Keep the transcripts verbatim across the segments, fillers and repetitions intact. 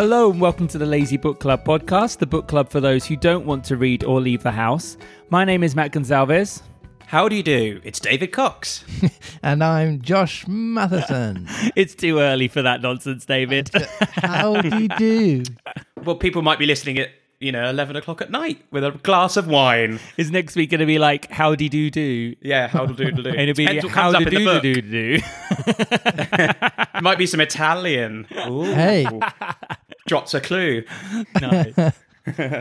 Hello and welcome to the Lazy Book Club podcast, the book club for those who don't want to read or leave the house. My name is Matt Gonsalves. How do you do? It's David Cox. And I'm Josh Matheson. It's too early for that nonsense, David. How do you do? Well, people might be listening at, you know, eleven o'clock at night with a glass of wine. Is next week going to be like, howdy do do? Yeah, howdy do do do. And it'll be Depends how do do do do do. Might be some Italian. Ooh. Hey. Drops a clue. Nice.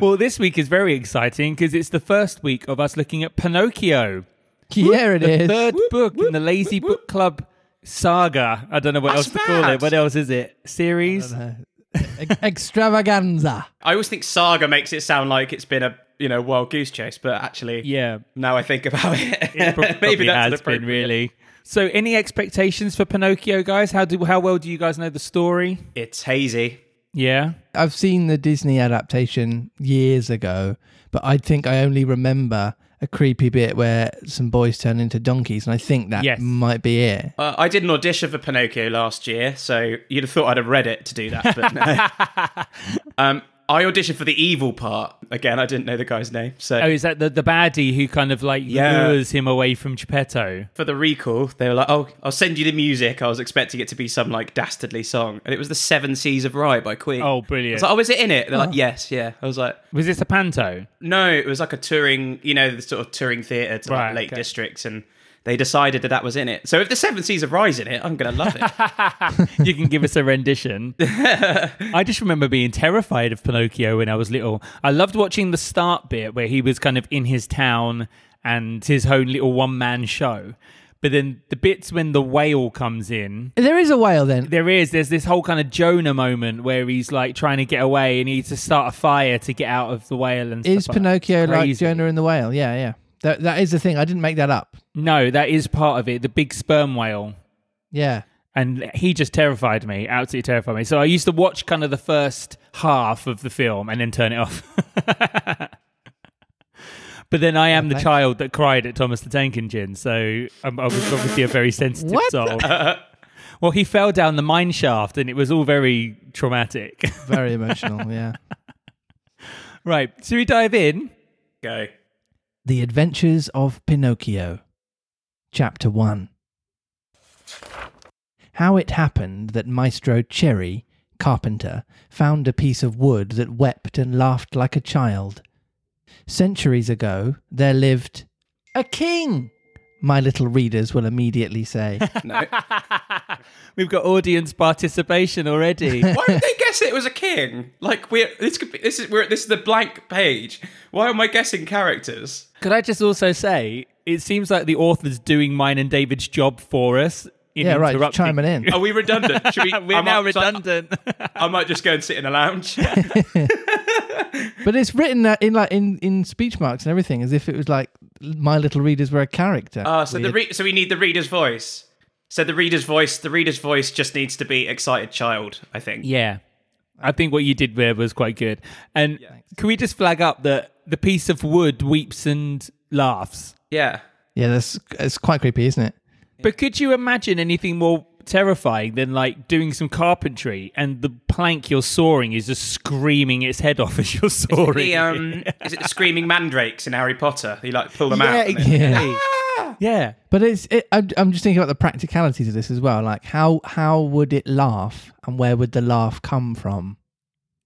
Well, this week is very exciting because it's the first week of us looking at Pinocchio. Yeah, it the is. The third whoop, book whoop, in the Lazy whoop, Book Club saga. I don't know what That's else to bad. call it. What else is it? Series? Extravaganza. I always think saga makes it sound like it's been a, you know, wild goose chase, but actually, yeah. Now I think about it, it probably maybe that's has been really. So, any expectations for Pinocchio, guys? How do how well do you guys know the story? It's hazy. Yeah, I've seen the Disney adaptation years ago, but I think I only remember a creepy bit where some boys turn into donkeys, and I think that yes. might be it. Uh, I did an audition for Pinocchio last year, so you'd have thought I'd have read it to do that, but no. um, I auditioned for the evil part. Again, I didn't know the guy's name. So, oh, is that the, the baddie who kind of like yeah. lures him away from Geppetto? For the recall, they were like, oh, I'll send you the music. I was expecting it to be some like dastardly song. And it was the Seven Seas of Rye by Queen. Oh, brilliant. I was like, oh, is it in it? They're oh. like, yes, yeah. I was like... Was this a panto? No, it was like a touring, you know, the sort of touring theatre to right, like Lake okay. Districts and... They decided that that was in it. So if the Seven Seas of Rye's in it, I'm going to love it. You can give us a rendition. I just remember being terrified of Pinocchio when I was little. I loved watching the start bit where he was kind of in his town and his own little one-man show. But then the bits when the whale comes in... There is a whale then. There is. There's this whole kind of Jonah moment where he's like trying to get away and he needs to start a fire to get out of the whale and is stuff. Is Pinocchio like, like Jonah and the whale? Yeah, yeah. That That is the thing. I didn't make that up. No, that is part of it. The big sperm whale. Yeah. And he just terrified me. Absolutely terrified me. So I used to watch kind of the first half of the film and then turn it off. But then I am okay. the child that cried at Thomas the Tank Engine. So I'm, I was obviously a very sensitive what? soul. Well, he fell down the mine shaft and it was all very traumatic. Very emotional, yeah. Right. Should we dive in? Go. The Adventures of Pinocchio, Chapter one. How it happened that Maestro Cherry, carpenter, found a piece of wood that wept and laughed like a child. Centuries ago, there lived a king, my little readers will immediately say. No. We've got audience participation already. Why did they guess it was a king? Like we're this could be, this is we're this is the blank page. Why am I guessing characters? Could I just also say it seems like the author's doing mine and David's job for us in yeah, interrupting. Right, chiming in. Are we redundant? Should we, we're I'm now up, redundant. I, I might just go and sit in a lounge. But it's written in like in, in speech marks and everything as if it was like my little readers were a character. Ah, uh, so Weird. the re- so we need the reader's voice. So the reader's voice, the reader's voice just needs to be excited child, I think. Yeah, I think what you did there was quite good. And yeah, can we just flag up that the piece of wood weeps and laughs? Yeah, yeah, that's it's quite creepy, isn't it? But could you imagine anything more terrifying than like doing some carpentry and the plank you're sawing is just screaming its head off as you're sawing? Is it the, um, is it the screaming mandrakes in Harry Potter? You like pull them yeah, out. Yeah, ah! yeah. But it's. It, I'm, I'm just thinking about the practicalities of this as well. Like how how would it laugh and where would the laugh come from?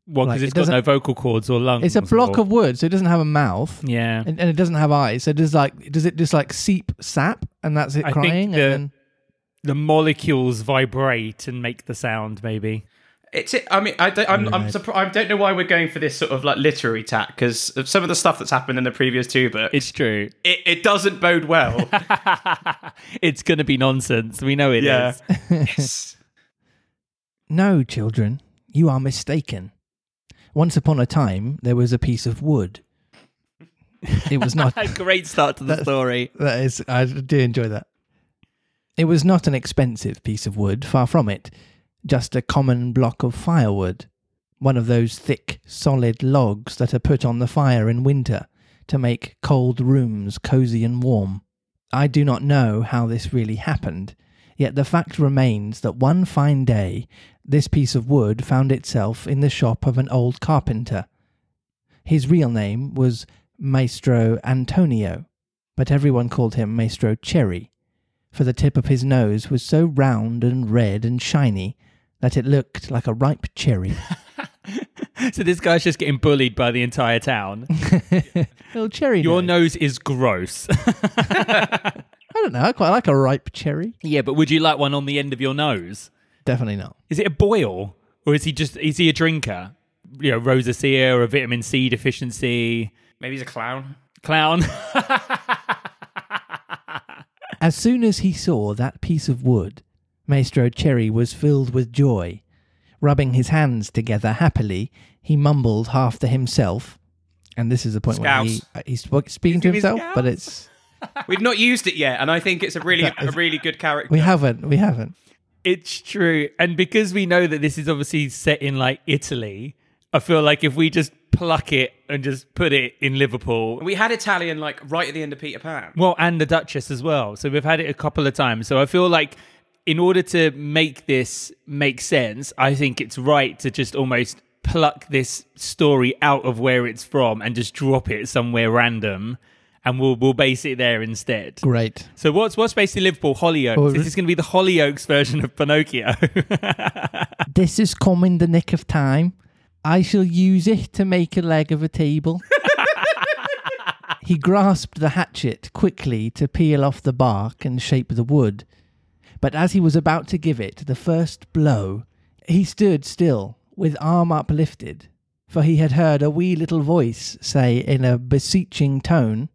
Well, because like, it's it got no vocal cords or lungs. It's a block of wood, so it doesn't have a mouth. Yeah, and, and it doesn't have eyes. So does like does it just like seep sap and that's it I crying? Think the, and then... the molecules vibrate and make the sound. Maybe it's. I mean, I don't. I'm. I'm surprised. I don't know why we're going for this sort of like literary tack because some of the stuff that's happened in the previous two books. It's true. It, it doesn't bode well. It's going to be nonsense. We know it yeah. is. Yes. No, children, you are mistaken. Once upon a time, there was a piece of wood. It was not... A great start to the that, story. That is, I do enjoy that. It was not an expensive piece of wood, far from it. Just a common block of firewood. One of those thick, solid logs that are put on the fire in winter to make cold rooms cosy and warm. I do not know how this really happened. Yet the fact remains that one fine day this piece of wood found itself in the shop of an old carpenter. His real name was Maestro Antonio, but everyone called him Maestro Cherry, for the tip of his nose was so round and red and shiny that it looked like a ripe cherry. So this guy's just getting bullied by the entire town. Little cherry Your nose, nose is gross. I don't know. I quite like a ripe cherry. Yeah, but would you like one on the end of your nose? Definitely not. Is it a boil? Or is he just, is he a drinker? You know, rosacea or a vitamin C deficiency? Maybe he's a clown. Clown. As soon as he saw that piece of wood, Maestro Cherry was filled with joy. Rubbing his hands together happily, he mumbled half to himself. And this is the point Scouse. where he, he's speaking he's to himself, Scouse. but it's... We've not used it yet, and I think it's a really is, a really good character. We haven't, we haven't. It's true. And because we know that this is obviously set in, like, Italy, I feel like if we just pluck it and just put it in Liverpool... We had Italian, like, right at the end of Peter Pan. Well, and the Duchess as well. So we've had it a couple of times. So I feel like in order to make this make sense, I think it's right to just almost pluck this story out of where it's from and just drop it somewhere random. And we'll we'll base it there instead. Great. So what's what's basically Liverpool? Hollyoaks. Oh, this is going to be the Hollyoaks version of Pinocchio. This is come in the nick of time. I shall use it to make a leg of a table. He grasped the hatchet quickly to peel off the bark and shape the wood. But as he was about to give it the first blow, he stood still with arm uplifted, for he had heard a wee little voice say in a beseeching tone,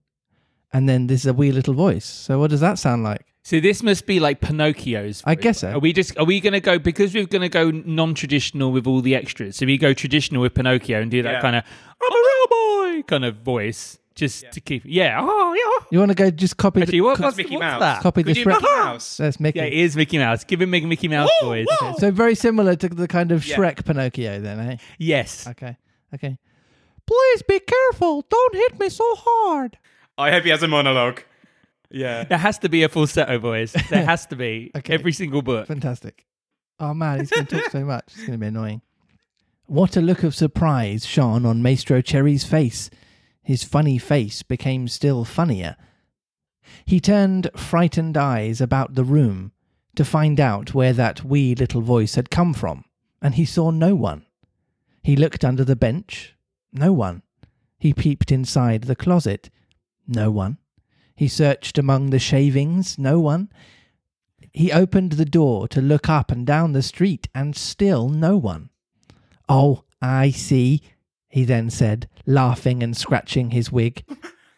and then there's a wee little voice. So what does that sound like? So this must be like Pinocchio's voice. I guess so. Are we just? Are we going to go, because we're going to go non-traditional with all the extras, so we go traditional with Pinocchio and do that yeah. kind of, I'm a real boy kind of voice, just yeah. to keep, yeah. Oh, yeah. You want to go just copy Actually, the... What, co- what's Mickey Mouse? What's copy Could the Shrek. Mickey Mouse? That's Mickey. Yeah, it is Mickey Mouse. Give him Mickey Mouse whoa, voice. Whoa. So very similar to the kind of Shrek yeah. Pinocchio then, eh? Yes. Okay, okay. Please be careful. Don't hit me so hard. I hope he has a monologue. Yeah. There has to be a falsetto voice. There has to be. Okay. Every single book. Fantastic. Oh, man, he's going to talk so much. It's going to be annoying. What a look of surprise shone on Maestro Cherry's face. His funny face became still funnier. He turned frightened eyes about the room to find out where that wee little voice had come from, and he saw no one. He looked under the bench. No one. He peeped inside the closet. No one. He searched among the shavings. No one. He opened the door to look up and down the street, and still no one. Oh, I see, he then said, laughing and scratching his wig.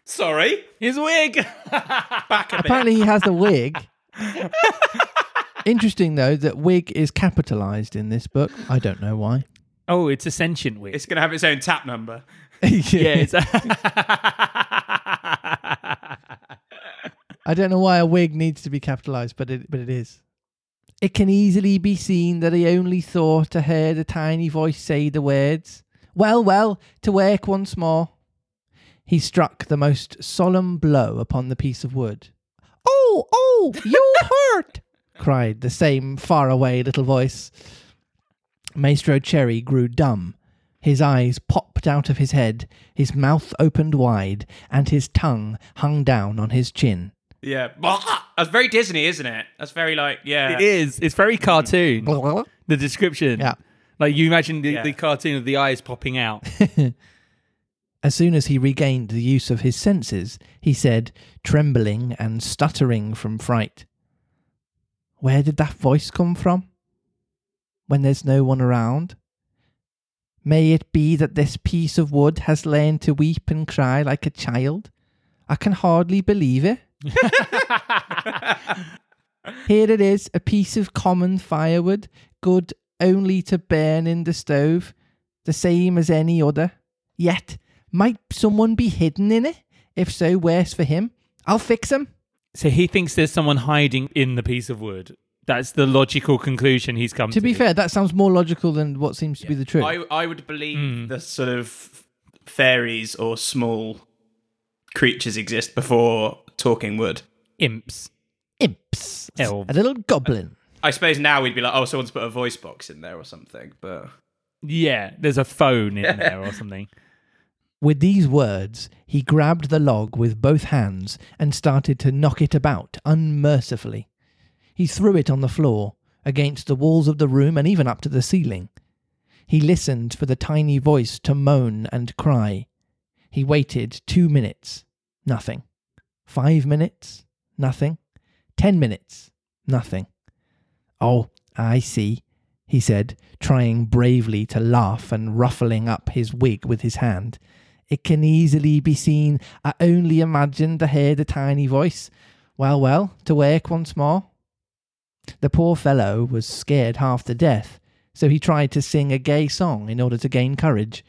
Sorry, his wig. Back a bit. Apparently he has a wig. Interesting, though, that wig is capitalized in this book. I don't know why. Oh, it's a sentient wig. It's going to have its own tap number. yeah, it's I don't know why a wig needs to be capitalized, but it but it is. It can easily be seen that he only thought to hear the tiny voice say the words, well, well, to work once more. He struck the most solemn blow upon the piece of wood. Oh, oh, you hurt, cried the same faraway little voice. Maestro Cherry grew dumb. His eyes popped out of his head, his mouth opened wide, and his tongue hung down on his chin. Yeah. That's very Disney, isn't it? That's very like, yeah. It is. It's very cartoon. The description. Yeah. Like you imagine the, yeah. the cartoon of the eyes popping out. As soon as he regained the use of his senses, he said, trembling and stuttering from fright, where did that voice come from? When there's no one around? May it be that this piece of wood has lain to weep and cry like a child? I can hardly believe it. Here it is, a piece of common firewood, good only to burn in the stove, the same as any other. Yet, might someone be hidden in it? If so, worse for him. I'll fix him. So he thinks there's someone hiding in the piece of wood. That's the logical conclusion he's come to. To be fair, that sounds more logical than what seems to yeah. be the truth. I, I would believe mm. the sort of fairies or small creatures exist before talking wood. Imps. imps. Elves. A little goblin. I suppose now we'd be like, oh, someone's put a voice box in there or something, but... Yeah, there's a phone in there or something. With these words, he grabbed the log with both hands and started to knock it about unmercifully. He threw it on the floor, against the walls of the room and even up to the ceiling. He listened for the tiny voice to moan and cry. He waited two minutes. Nothing. Five minutes. Nothing. Ten minutes. Nothing. Oh, I see, he said, trying bravely to laugh and ruffling up his wig with his hand. It can easily be seen. I only imagined to hear the tiny voice. Well, well, to work once more. The poor fellow was scared half to death, so he tried to sing a gay song in order to gain courage.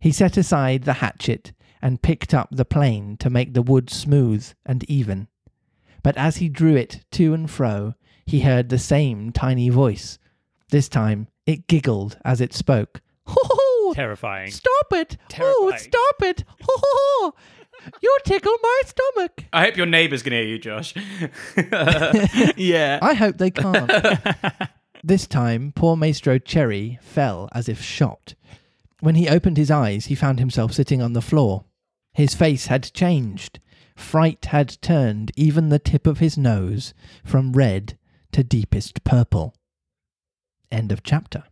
He set aside the hatchet and picked up the plane to make the wood smooth and even. But as he drew it to and fro, he heard the same tiny voice. This time, it giggled as it spoke. Ho-ho-ho! Terrifying. Stop it! Terrifying. Oh, stop it! Ho-ho-ho! You tickle my stomach! I hope your neighbour's going to hear you, Josh. Yeah. I hope they can't. This time, poor Maestro Cherry fell as if shot. When he opened his eyes, he found himself sitting on the floor. His face had changed. Fright had turned even the tip of his nose from red to deepest purple. End of chapter.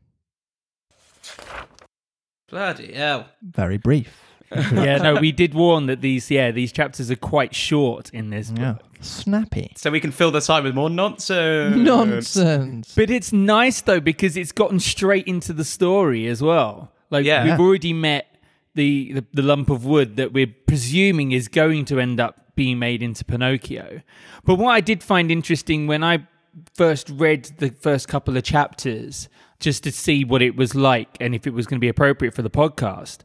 Bloody hell. Very brief. Yeah, no, we did warn that these, yeah, these chapters are quite short in this book. Yeah. Snappy. So we can fill the time with more nonsense. Nonsense. But it's nice, though, because it's gotten straight into the story as well. Like, yeah. We've already met the, the, the lump of wood that we're presuming is going to end up being made into Pinocchio. But what I did find interesting when I first read the first couple of chapters just to see what it was like and if it was going to be appropriate for the podcast,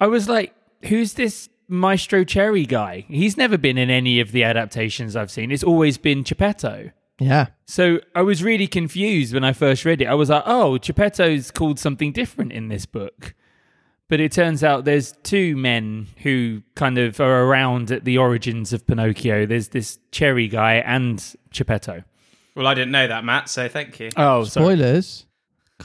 I was like, who's this Maestro Cherry guy? He's never been in any of the adaptations I've seen. It's always been Geppetto. Yeah. So I was really confused when I first read it. I was like, oh, Geppetto's called something different in this book. But it turns out there's two men who kind of are around at the origins of Pinocchio. There's this Cherry guy and Geppetto. Well, I didn't know that, Matt, so thank you. Oh, sorry. Spoilers.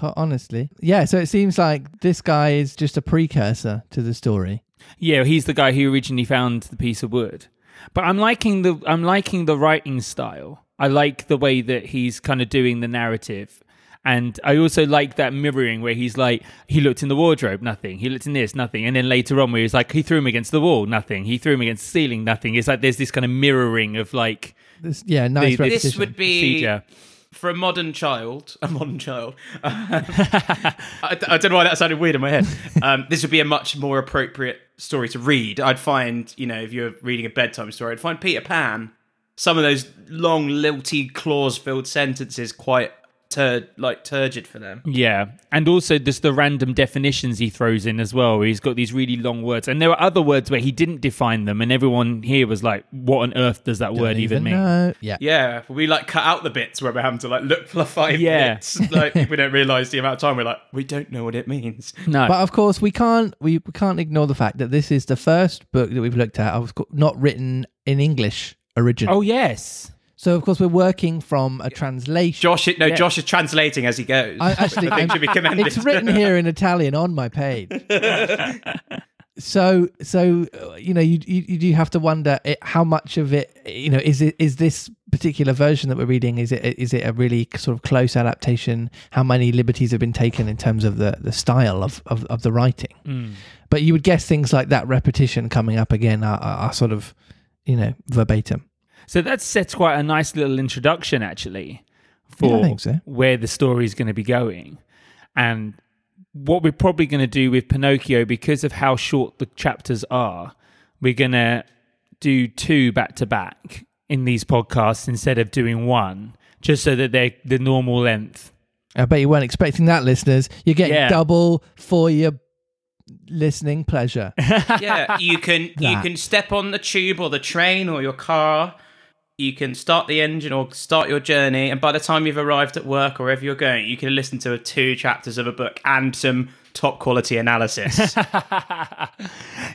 Honestly. Yeah, so it seems like this guy is just a precursor to the story. Yeah, he's the guy who originally found the piece of wood. But I'm liking the I'm liking the writing style. I like the way that he's kind of doing the narrative. And I also like that mirroring where he's like, he looked in the wardrobe, nothing. He looked in this, nothing. And then later on where he's like, he threw him against the wall, nothing. He threw him against the ceiling, nothing. It's like there's this kind of mirroring of like... This, yeah, nice the, repetition. This would be... Procedure. For a modern child, a modern child, um, I, I don't know why that sounded weird in my head. Um, this would be a much more appropriate story to read. I'd find, you know, if you're reading a bedtime story, I'd find Peter Pan, some of those long, lilty, clause-filled sentences quite tur- like turgid for them. Yeah, and also just the random definitions he throws in as well, where he's got these really long words. And there were other words where he didn't define them, and everyone here was like, what on earth does that don't word even mean? Know. Yeah, yeah. We like cut out the bits where we're having to like look for five yeah. minutes. Like, we don't realise the amount of time we're like, we don't know what it means. No. But of course, we can't, we, we can't ignore the fact that this is the first book that we've looked at, of course, not written in English originally. Oh, yes. So, of course, we're working from a translation. Josh, no, yeah. Josh is translating as he goes. I, actually, I should be commended. It's written here in Italian on my page. so, so you know, you, you you do have to wonder how much of it, you know, is it is this particular version that we're reading? Is it is it a really sort of close adaptation? How many liberties have been taken in terms of the the style of of, of the writing? Mm. But you would guess things like that repetition coming up again are, are, are sort of, you know, verbatim. So that sets quite a nice little introduction, actually, for yeah, so. where the story is going to be going. And what we're probably going to do with Pinocchio, because of how short the chapters are, we're going to do two back-to-back in these podcasts instead of doing one, just so that they're the normal length. I bet you weren't expecting that, listeners. You're getting yeah. double for your listening pleasure. Yeah, you can that. you can step on the tube or the train or your car. You can start the engine or start your journey, and by the time you've arrived at work or wherever you're going, you can listen to two chapters of a book and some top quality analysis.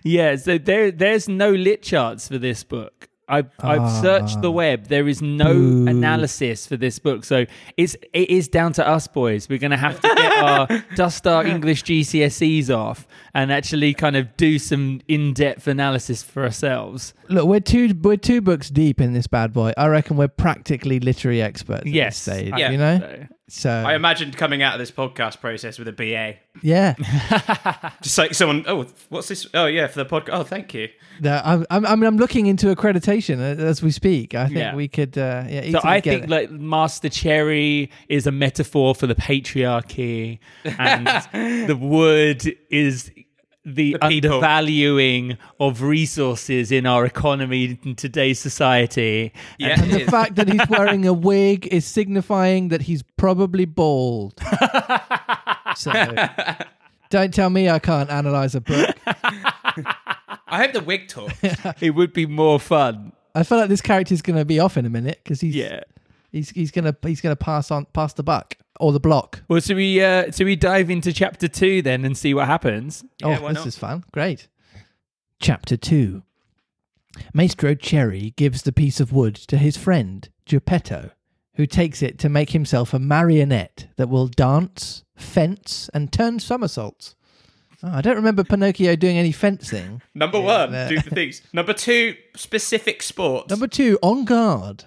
Yeah, so there, there's no lit charts for this book. I've, I've uh, searched the web. There is no ooh. analysis for this book. So it's, it is down to us, boys. We're going to have to get our dust our English G C S Es off and actually kind of do some in-depth analysis for ourselves. Look, we're two we're two books deep in this bad boy. I reckon we're practically literary experts yes, at this stage, I, you know? So. So I imagined coming out of this podcast process with a B A. Yeah. Just like someone, oh, what's this? Oh, yeah, for the podcast. Oh, thank you. No, I'm, I'm, I'm looking into accreditation as we speak. I think yeah. we could, uh, yeah. So I together. think like Master Cherry is a metaphor for the patriarchy and the wood is the, the undervaluing of resources in our economy in today's society. Yeah, and the is. fact that he's wearing a wig is signifying that he's probably bald. So don't tell me I can't analyse a book. I hope the wig talks. It would be more fun. I feel like this character's going to be off in a minute because he's yeah. he's he's going to he's going to pass on pass the buck. Or the block. Well, so we uh, so we dive into chapter two then and see what happens. Yeah, oh, this not? is fun. Great. Chapter two. Maestro Cherry gives the piece of wood to his friend, Geppetto, who takes it to make himself a marionette that will dance, fence, and turn somersaults. Oh, I don't remember Pinocchio doing any fencing. Number yeah, one, there. do the things. Number two, specific sports. Number two, on guard.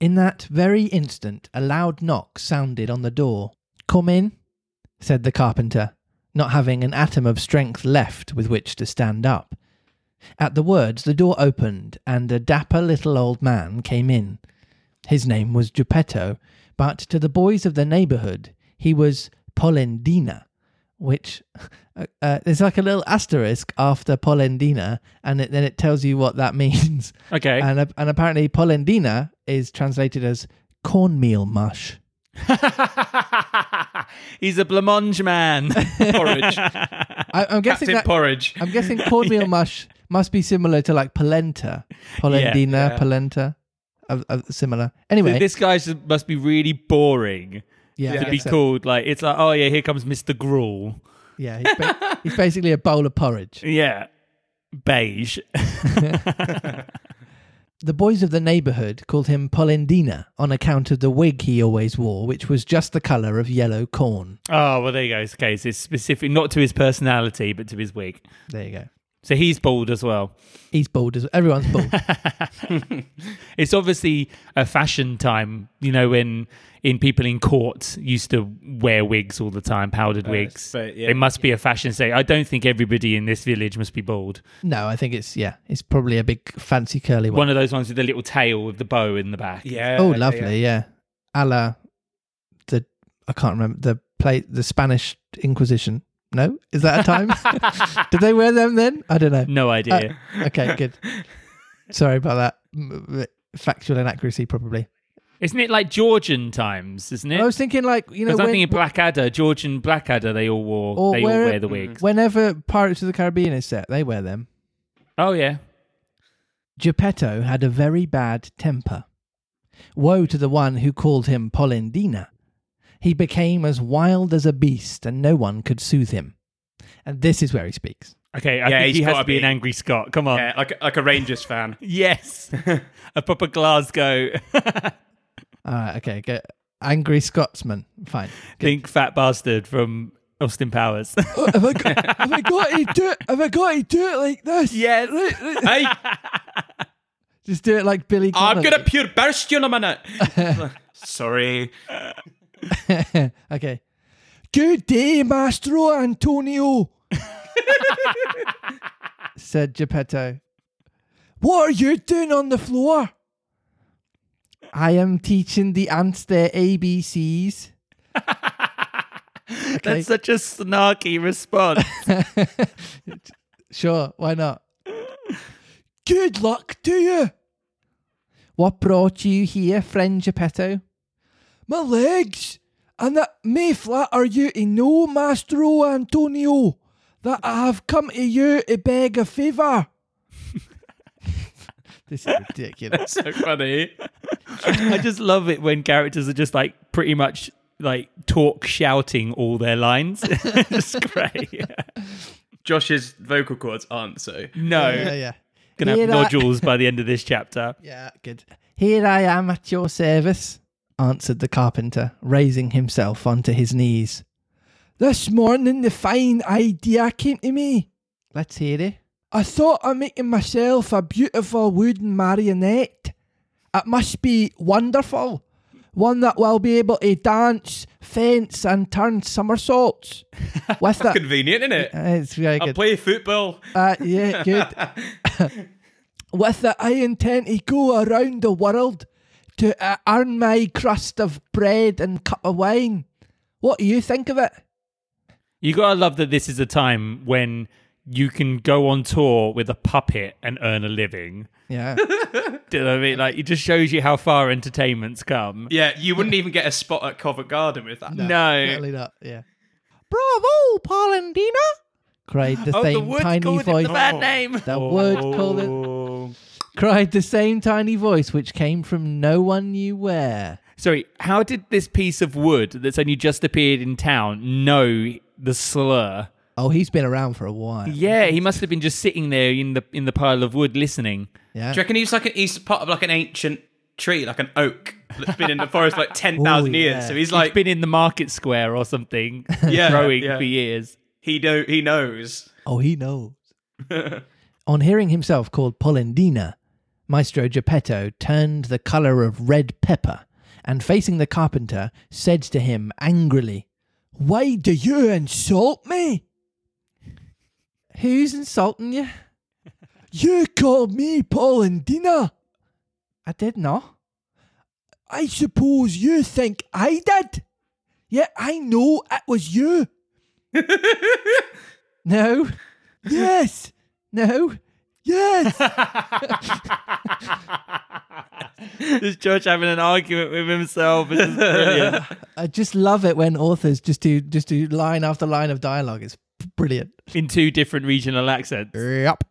In that very instant, a loud knock sounded on the door. "Come in," said the carpenter, not having an atom of strength left with which to stand up. At the words, the door opened, and a dapper little old man came in. His name was Geppetto, but to the boys of the neighbourhood, he was Polendina, which uh, uh, there's like a little asterisk after Polendina, and it, then it tells you what that means. Okay. And uh, and apparently Polendina is translated as cornmeal mush. He's a blancmange man. Porridge. I, I'm guessing Captain that, Porridge. I'm guessing cornmeal yeah. mush must be similar to like polenta. Polendina, yeah, yeah. polenta, uh, uh, similar. Anyway. So this guy must be really boring. Yeah, to be so. called like it's like oh yeah here comes Mister Gruel. Yeah, he's, ba- he's basically a bowl of porridge. Yeah, beige. The boys of the neighbourhood called him Polendina on account of the wig he always wore, which was just the colour of yellow corn. Oh well, there you go. Okay, so it's specific not to his personality but to his wig. There you go. So he's bald as well. He's bald as well. Everyone's bald. It's obviously a fashion time, you know, when in people in court used to wear wigs all the time, powdered uh, wigs. But yeah, it must yeah. be a fashion thing. I don't think everybody in this village must be bald. No, I think it's, yeah, it's probably a big fancy curly one. One of those ones with the little tail with the bow in the back. Yeah. Oh, lovely, yeah. yeah. A la the, I can't remember, the play, the Spanish Inquisition. No? Is that a time? Did they wear them then? I don't know. No idea. Uh, okay, good. Sorry about that. Factual inaccuracy, probably. Isn't it like Georgian times, isn't it? I was thinking like, you know... Because I think in Blackadder, Georgian Blackadder, they all wore, or they where, all wear the wigs. Whenever Pirates of the Caribbean is set, they wear them. Oh, yeah. Geppetto had a very bad temper. Woe to the one who called him Polendina. He became as wild as a beast, and no one could soothe him. And this is where he speaks. Okay, I yeah, think he has to be, be an angry Scot. Come on. Yeah, like, like a Rangers fan. Yes. A proper Glasgow. All right, okay. Go. Angry Scotsman. Fine. Good. Think fat bastard from Austin Powers. Oh, have, I got, have I got to do it? Have I got to do it like this? Yes. Hey. Just do it like Billy Connolly. I'm going to pure burst you in a minute. Sorry. Okay. Good day, Maestro Antonio, said Geppetto. What are you doing on the floor? I am teaching the ants their A B Cs. Okay. That's such a snarky response. Sure, why not? Good luck to you. What brought you here, friend Geppetto? My legs, and it may flatter you to know, Maestro Antonio, that I have come to you to beg a favour. This is ridiculous. That's so funny. I just love it when characters are just like pretty much like talk shouting all their lines. It's great. Josh's vocal cords aren't so. No. Yeah, yeah. Gonna Here have I... nodules by the end of this chapter. Yeah, good. Here I am at your service, answered the carpenter, raising himself onto his knees. This morning the fine idea came to me. Let's hear it. I thought of making myself a beautiful wooden marionette. It must be wonderful. One that will be able to dance, fence, and turn somersaults. With That's convenient, isn't it? It's very good. I play football. Uh, yeah, good. With it, I intend to go around the world to uh, earn my crust of bread and cup of wine. What do you think of it? You gotta love that this is a time when you can go on tour with a puppet and earn a living. Yeah. Do you know what I mean? Like, it just shows you how far entertainment's come. Yeah, you wouldn't even get a spot at Covent Garden with that. No. no. Certainly not, yeah. Bravo, Polendina! Cried the oh, same the tiny voice. The bad name. The oh. word called it. Cried the same tiny voice, which came from no one knew where. Sorry, how did this piece of wood that's only just appeared in town know the slur? Oh, he's been around for a while. Yeah, he must have been just sitting there in the in the pile of wood listening. Yeah. Do you reckon he's like an, he's part of like an ancient tree, like an oak that's been in the forest like ten thousand yeah. years? So he's like he's been in the market square or something, yeah, growing yeah. for years. He know he knows. Oh, he knows. On hearing himself called Polendina, Maestro Geppetto turned the colour of red pepper, and facing the carpenter, said to him angrily, "Why do you insult me?" Who's insulting you? You called me Polendina. I did not. I suppose you think I did. Yeah, I know it was you. No. Yes. No. Yes. Just George having an argument with himself. It's brilliant. I just love it when authors just do just do line after line of dialogue. It's brilliant. In two different regional accents. Yep.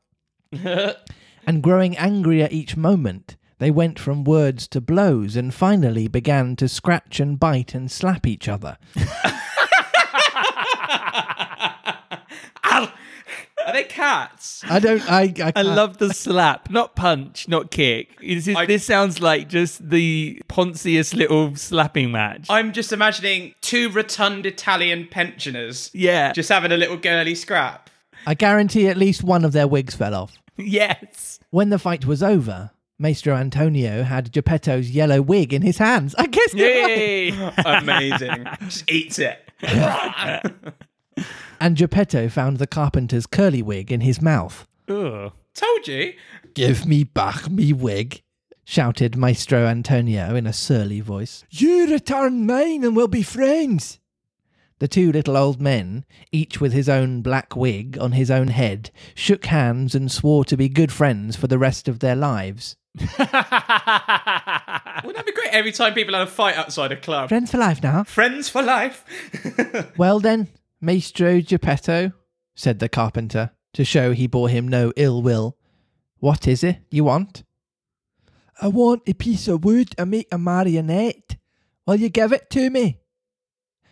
And growing angrier each moment, they went from words to blows and finally began to scratch and bite and slap each other. Ow! Are they cats? I don't. I I, I love the slap, not punch, not kick. This, is, I, this sounds like just the ponziest little slapping match. I'm just imagining two rotund Italian pensioners. Yeah, just having a little girly scrap. I guarantee at least one of their wigs fell off. Yes. When the fight was over, Maestro Antonio had Geppetto's yellow wig in his hands. I guess. Yay! Amazing. Just eats it. And Geppetto found the carpenter's curly wig in his mouth. Ugh. Told you. Give me back me wig, shouted Maestro Antonio in a surly voice. You return mine and we'll be friends. The two little old men, each with his own black wig on his own head, shook hands and swore to be good friends for the rest of their lives. Wouldn't that be great every time people have a fight outside a club? Friends for life now. Friends for life. Well then... Maestro Geppetto, said the carpenter, to show he bore him no ill will. What is it you want? I want a piece of wood and make a marionette. Will you give it to me?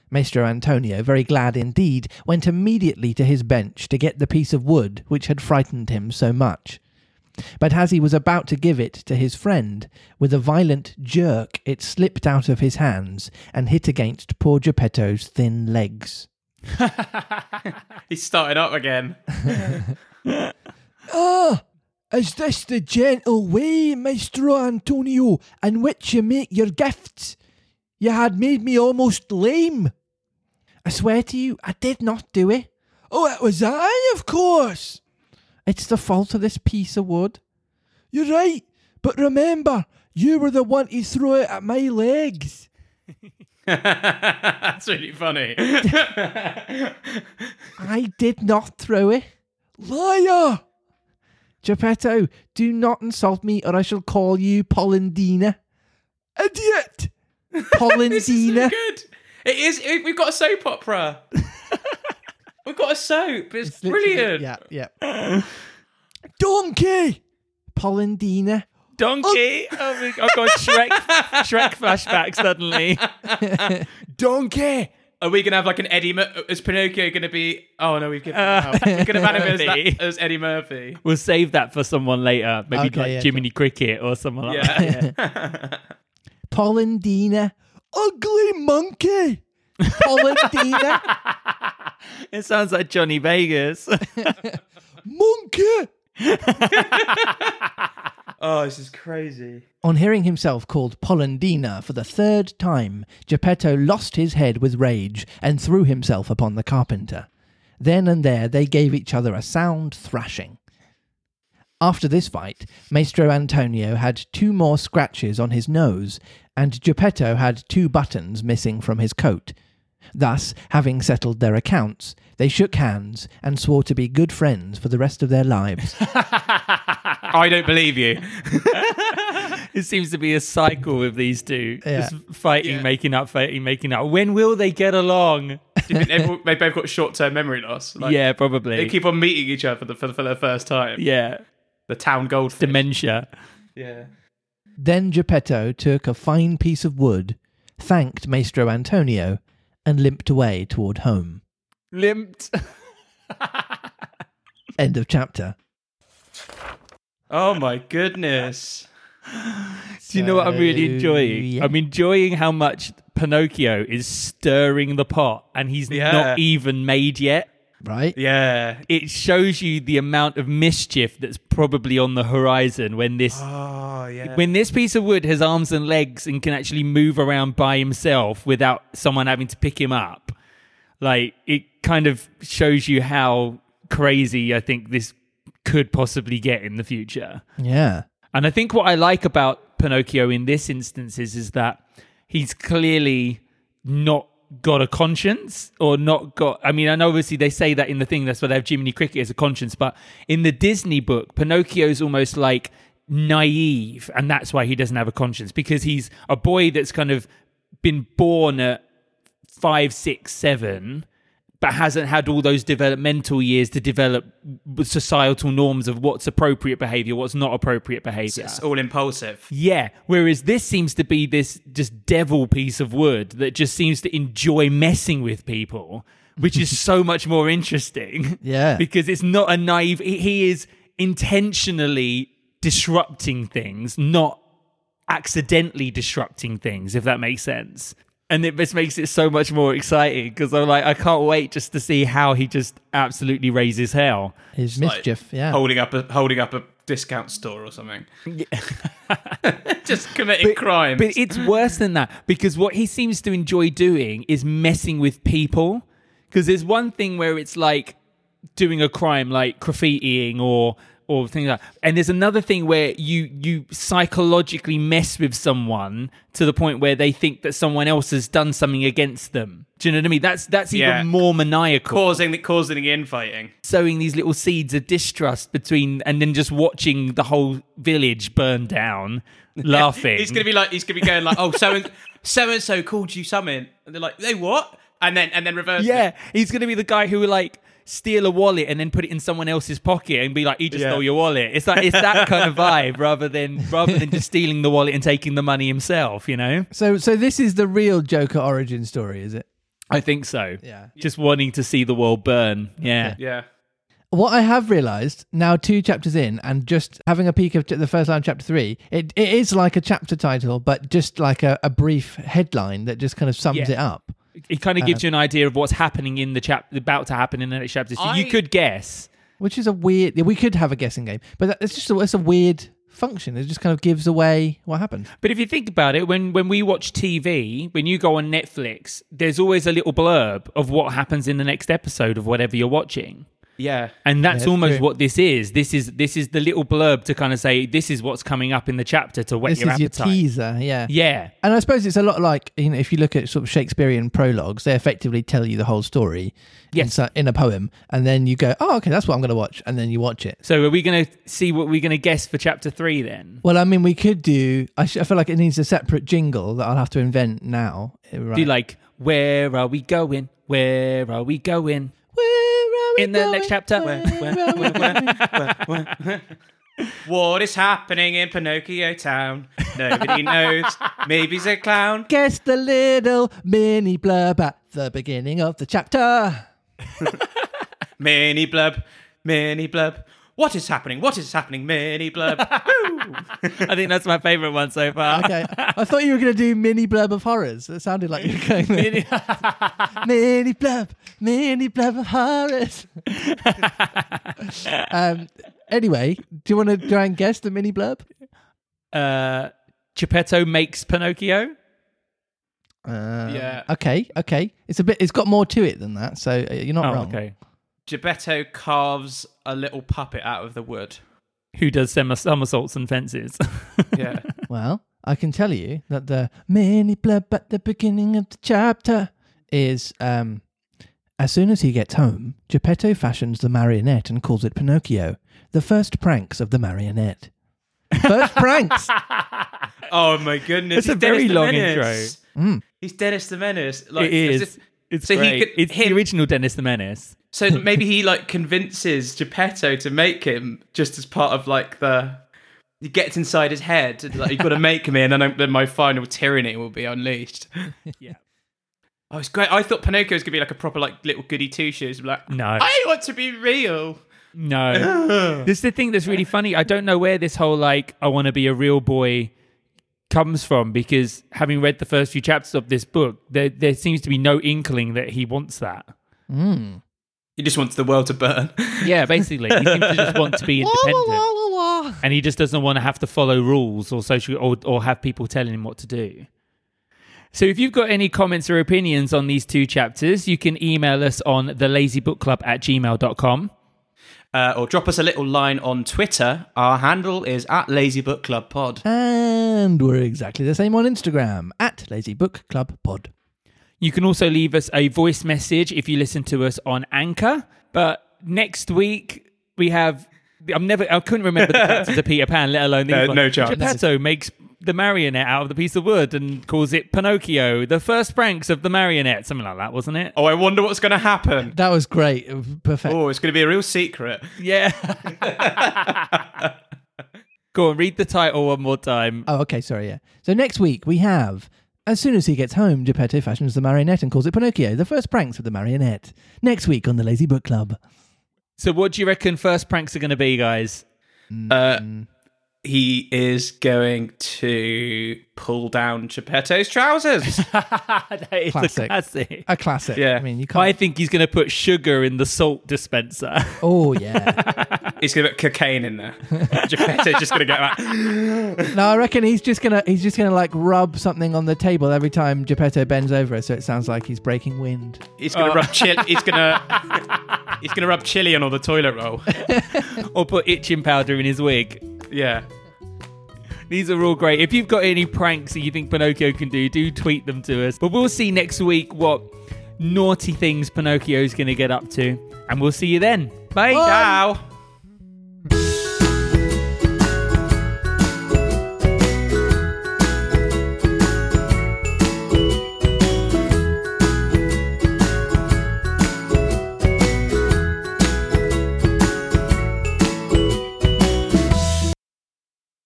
Maestro Antonio, very glad indeed, went immediately to his bench to get the piece of wood which had frightened him so much. But as he was about to give it to his friend, with a violent jerk it slipped out of his hands and hit against poor Geppetto's thin legs. He started up again. Ah, is this the gentle way, Maestro Antonio, in which you make your gifts? You had made me almost lame. I swear to you, I did not do it. Oh, it was I, of course. It's the fault of this piece of wood. You're right, but remember, you were the one to throw it at my legs. That's really funny. I did not throw it. Liar! Geppetto, do not insult me or I shall call you Polendina. Idiot! Polendina. This isn't good. It is. It, we've got a soap opera. We've got a soap. It's, it's brilliant. Yeah, yeah. Donkey! Polendina. Donkey! Oh, oh my God, Shrek, Shrek flashback suddenly. Donkey! Are we going to have like an Eddie... Mur- is Pinocchio going to be... Oh, no, we've given uh, it out. We're going to have him as, that, as Eddie Murphy. We'll save that for someone later. Maybe okay, like yeah, Jiminy Cricket or someone like yeah. that. Yeah. Polendina. Ugly monkey. Polendina. It sounds like Johnny Vegas. Monkey. Oh, this is crazy. On hearing himself called Polendina for the third time, Geppetto lost his head with rage and threw himself upon the carpenter. Then and there they gave each other a sound thrashing. After this fight, Maestro Antonio had two more scratches on his nose, and Geppetto had two buttons missing from his coat. Thus, having settled their accounts, they shook hands and swore to be good friends for the rest of their lives. I don't believe you. It seems to be a cycle with these two. Yeah. Just fighting, yeah. making up, fighting, making up. When will they get along? They've both got short-term memory loss. Like, yeah, probably. They keep on meeting each other for the, for, for the first time. Yeah. The town goldfish. Dementia. Yeah. Then Geppetto took a fine piece of wood, thanked Maestro Antonio, and limped away toward home. Limped. End of chapter. Oh my goodness. So, do you know what I'm really enjoying? Yeah. I'm enjoying how much Pinocchio is stirring the pot and he's yeah. not even made yet. Right? Yeah. It shows you the amount of mischief that's probably on the horizon when this oh, yeah. when this piece of wood has arms and legs and can actually move around by himself without someone having to pick him up. Like, it kind of shows you how crazy I think this could possibly get in the future. Yeah. And I think what I like about Pinocchio in this instance is, is that he's clearly not got a conscience or not got... I mean, and obviously they say that in the thing, that's why they have Jiminy Cricket as a conscience, but in the Disney book, Pinocchio's almost like naive, and that's why he doesn't have a conscience, because he's a boy that's kind of been born at five, six, seven, but hasn't had all those developmental years to develop societal norms of what's appropriate behavior, what's not appropriate behavior. It's all impulsive. Yeah. Whereas this seems to be this just devil piece of wood that just seems to enjoy messing with people, which is so much more interesting. Yeah. Because it's not a naive... He is intentionally disrupting things, not accidentally disrupting things, if that makes sense. And it just makes it so much more exciting because I'm like, I can't wait just to see how he just absolutely raises hell. His mischief, like yeah. Holding up a holding up a discount store or something. Yeah. Just committing crimes. But it's worse than that, because what he seems to enjoy doing is messing with people. Because there's one thing where it's like doing a crime, like graffitiing or or things like that. And there's another thing where you you psychologically mess with someone to the point where they think that someone else has done something against them. Do you know what I mean? That's that's even yeah. more maniacal. Causing the, causing the infighting. Sowing these little seeds of distrust between, and then just watching the whole village burn down, laughing. He's going to be like, he's going to be going like, oh, so and, so-and-so called you something. And they're like, they what? And then, and then reverse Yeah, it. He's going to be the guy who like, steal a wallet and then put it in someone else's pocket and be like, he just yeah. stole your wallet. It's like, it's that kind of vibe rather than rather than just stealing the wallet and taking the money himself, you know? So so this is the real Joker origin story, is it? I think so. Yeah. Just wanting to see the world burn. Yeah. Yeah. What I have realised now, two chapters in, and just having a peek of the first line of chapter three, it, it is like a chapter title, but just like a, a brief headline that just kind of sums yeah. it up. It kind of gives um, you an idea of what's happening in the chapter, about to happen in the next chapter. So I, you could guess, which is a weird. We could have a guessing game, but that, it's just a, it's a weird function. It just kind of gives away what happened. But if you think about it, when when we watch T V, when you go on Netflix, there's always a little blurb of what happens in the next episode of whatever you're watching. Yeah, and that's, yeah, that's almost true. What this is. This is this is the little blurb to kind of say this is what's coming up in the chapter to whet this your appetite. This is your teaser, yeah, yeah. And I suppose it's a lot like, you know, if you look at sort of Shakespearean prologues, they effectively tell you the whole story, yes, in, in a poem, and then you go, oh, okay, that's what I'm going to watch, and then you watch it. So are we going to see what we're going to guess for chapter three then? Well, I mean, we could do. I, sh- I feel like it needs a separate jingle that I'll have to invent now. Right. Do like, where are we going? Where are we going? Where In the going, next chapter. Where, where, where, where, where, where, where, where. What is happening in Pinocchio Town? Nobody knows. Maybe he's a clown. Guess the little mini blurb at the beginning of the chapter. Mini blurb, mini blurb. What is happening? What is happening? Mini blurb. I think that's my favourite one so far. Okay, I thought you were going to do mini blurb of horrors. It sounded like you were going there. Mini, mini blurb, mini blurb of horrors. um. Anyway, do you want to try and guess the mini blurb? Uh, Geppetto makes Pinocchio. Uh, yeah. Okay. Okay. It's a bit. It's got more to it than that. So you're not oh, wrong. Okay. Geppetto carves a little puppet out of the wood, who does somersaults and fences. Yeah. Well, I can tell you that the mini blurb at the beginning of the chapter is um. As soon as he gets home, Geppetto fashions the marionette and calls it Pinocchio. The first pranks of the marionette. First pranks! Oh my goodness. It's a very long Menace. Intro. Mm. He's Dennis the Menace. Like, it is. If, it's so great. He could, it's him, the original Dennis the Menace. So maybe he like convinces Geppetto to make him just as part of like the... He gets inside his head. And, like, you've got to make me and then, then my final tyranny will be unleashed. Yeah. Oh, it's great. I thought Pinocchio was going to be like a proper like little goody two-shoes. Like, no. I want to be real. No. This is the thing that's really funny. I don't know where this whole like, I want to be a real boy comes from, because having read the first few chapters of this book, there there seems to be no inkling that he wants that. Mm. He just wants the world to burn. Yeah, basically. He seems to just want to be independent. Wah, wah, wah, wah. And he just doesn't want to have to follow rules or social or, or have people telling him what to do. So if you've got any comments or opinions on these two chapters, you can email us on the lazy book club at gmail dot com. Uh, or drop us a little line on Twitter. Our handle is at lazy book club pod. And we're exactly the same on Instagram, at lazy book club pod. You can also leave us a voice message if you listen to us on Anchor. But next week, we have... I'm never, I couldn't remember the characters of Peter Pan, let alone these no, ones. No chance. Geppetto makes... the marionette out of the piece of wood and calls it Pinocchio, the first pranks of the marionette. Something like that, wasn't it? Oh, I wonder what's going to happen. That was great. Perfect. Oh, it's going to be a real secret. Yeah. Go on, read the title one more time. Oh, okay, sorry, yeah. So next week we have, as soon as he gets home, Geppetto fashions the marionette and calls it Pinocchio, the first pranks of the marionette. Next week on the Lazy Book Club. So what do you reckon first pranks are going to be, guys? Mm. Uh... He is going to pull down Geppetto's trousers. That is classic. A classic. A classic. Yeah. I mean, you can't... I think he's going to put sugar in the salt dispenser. Oh, yeah. He's going to put cocaine in there. Geppetto's just going to get that. No, I reckon he's just going to, he's just going to like rub something on the table every time Geppetto bends over, so it sounds like he's breaking wind. He's going to oh. rub chili. He's going to, he's going to rub chili on all the toilet roll. Or put itching powder in his wig. Yeah. These are all great. If you've got any pranks that you think Pinocchio can do, do tweet them to us. But we'll see next week what naughty things Pinocchio's going to get up to. And we'll see you then. Bye. Bye. Ciao.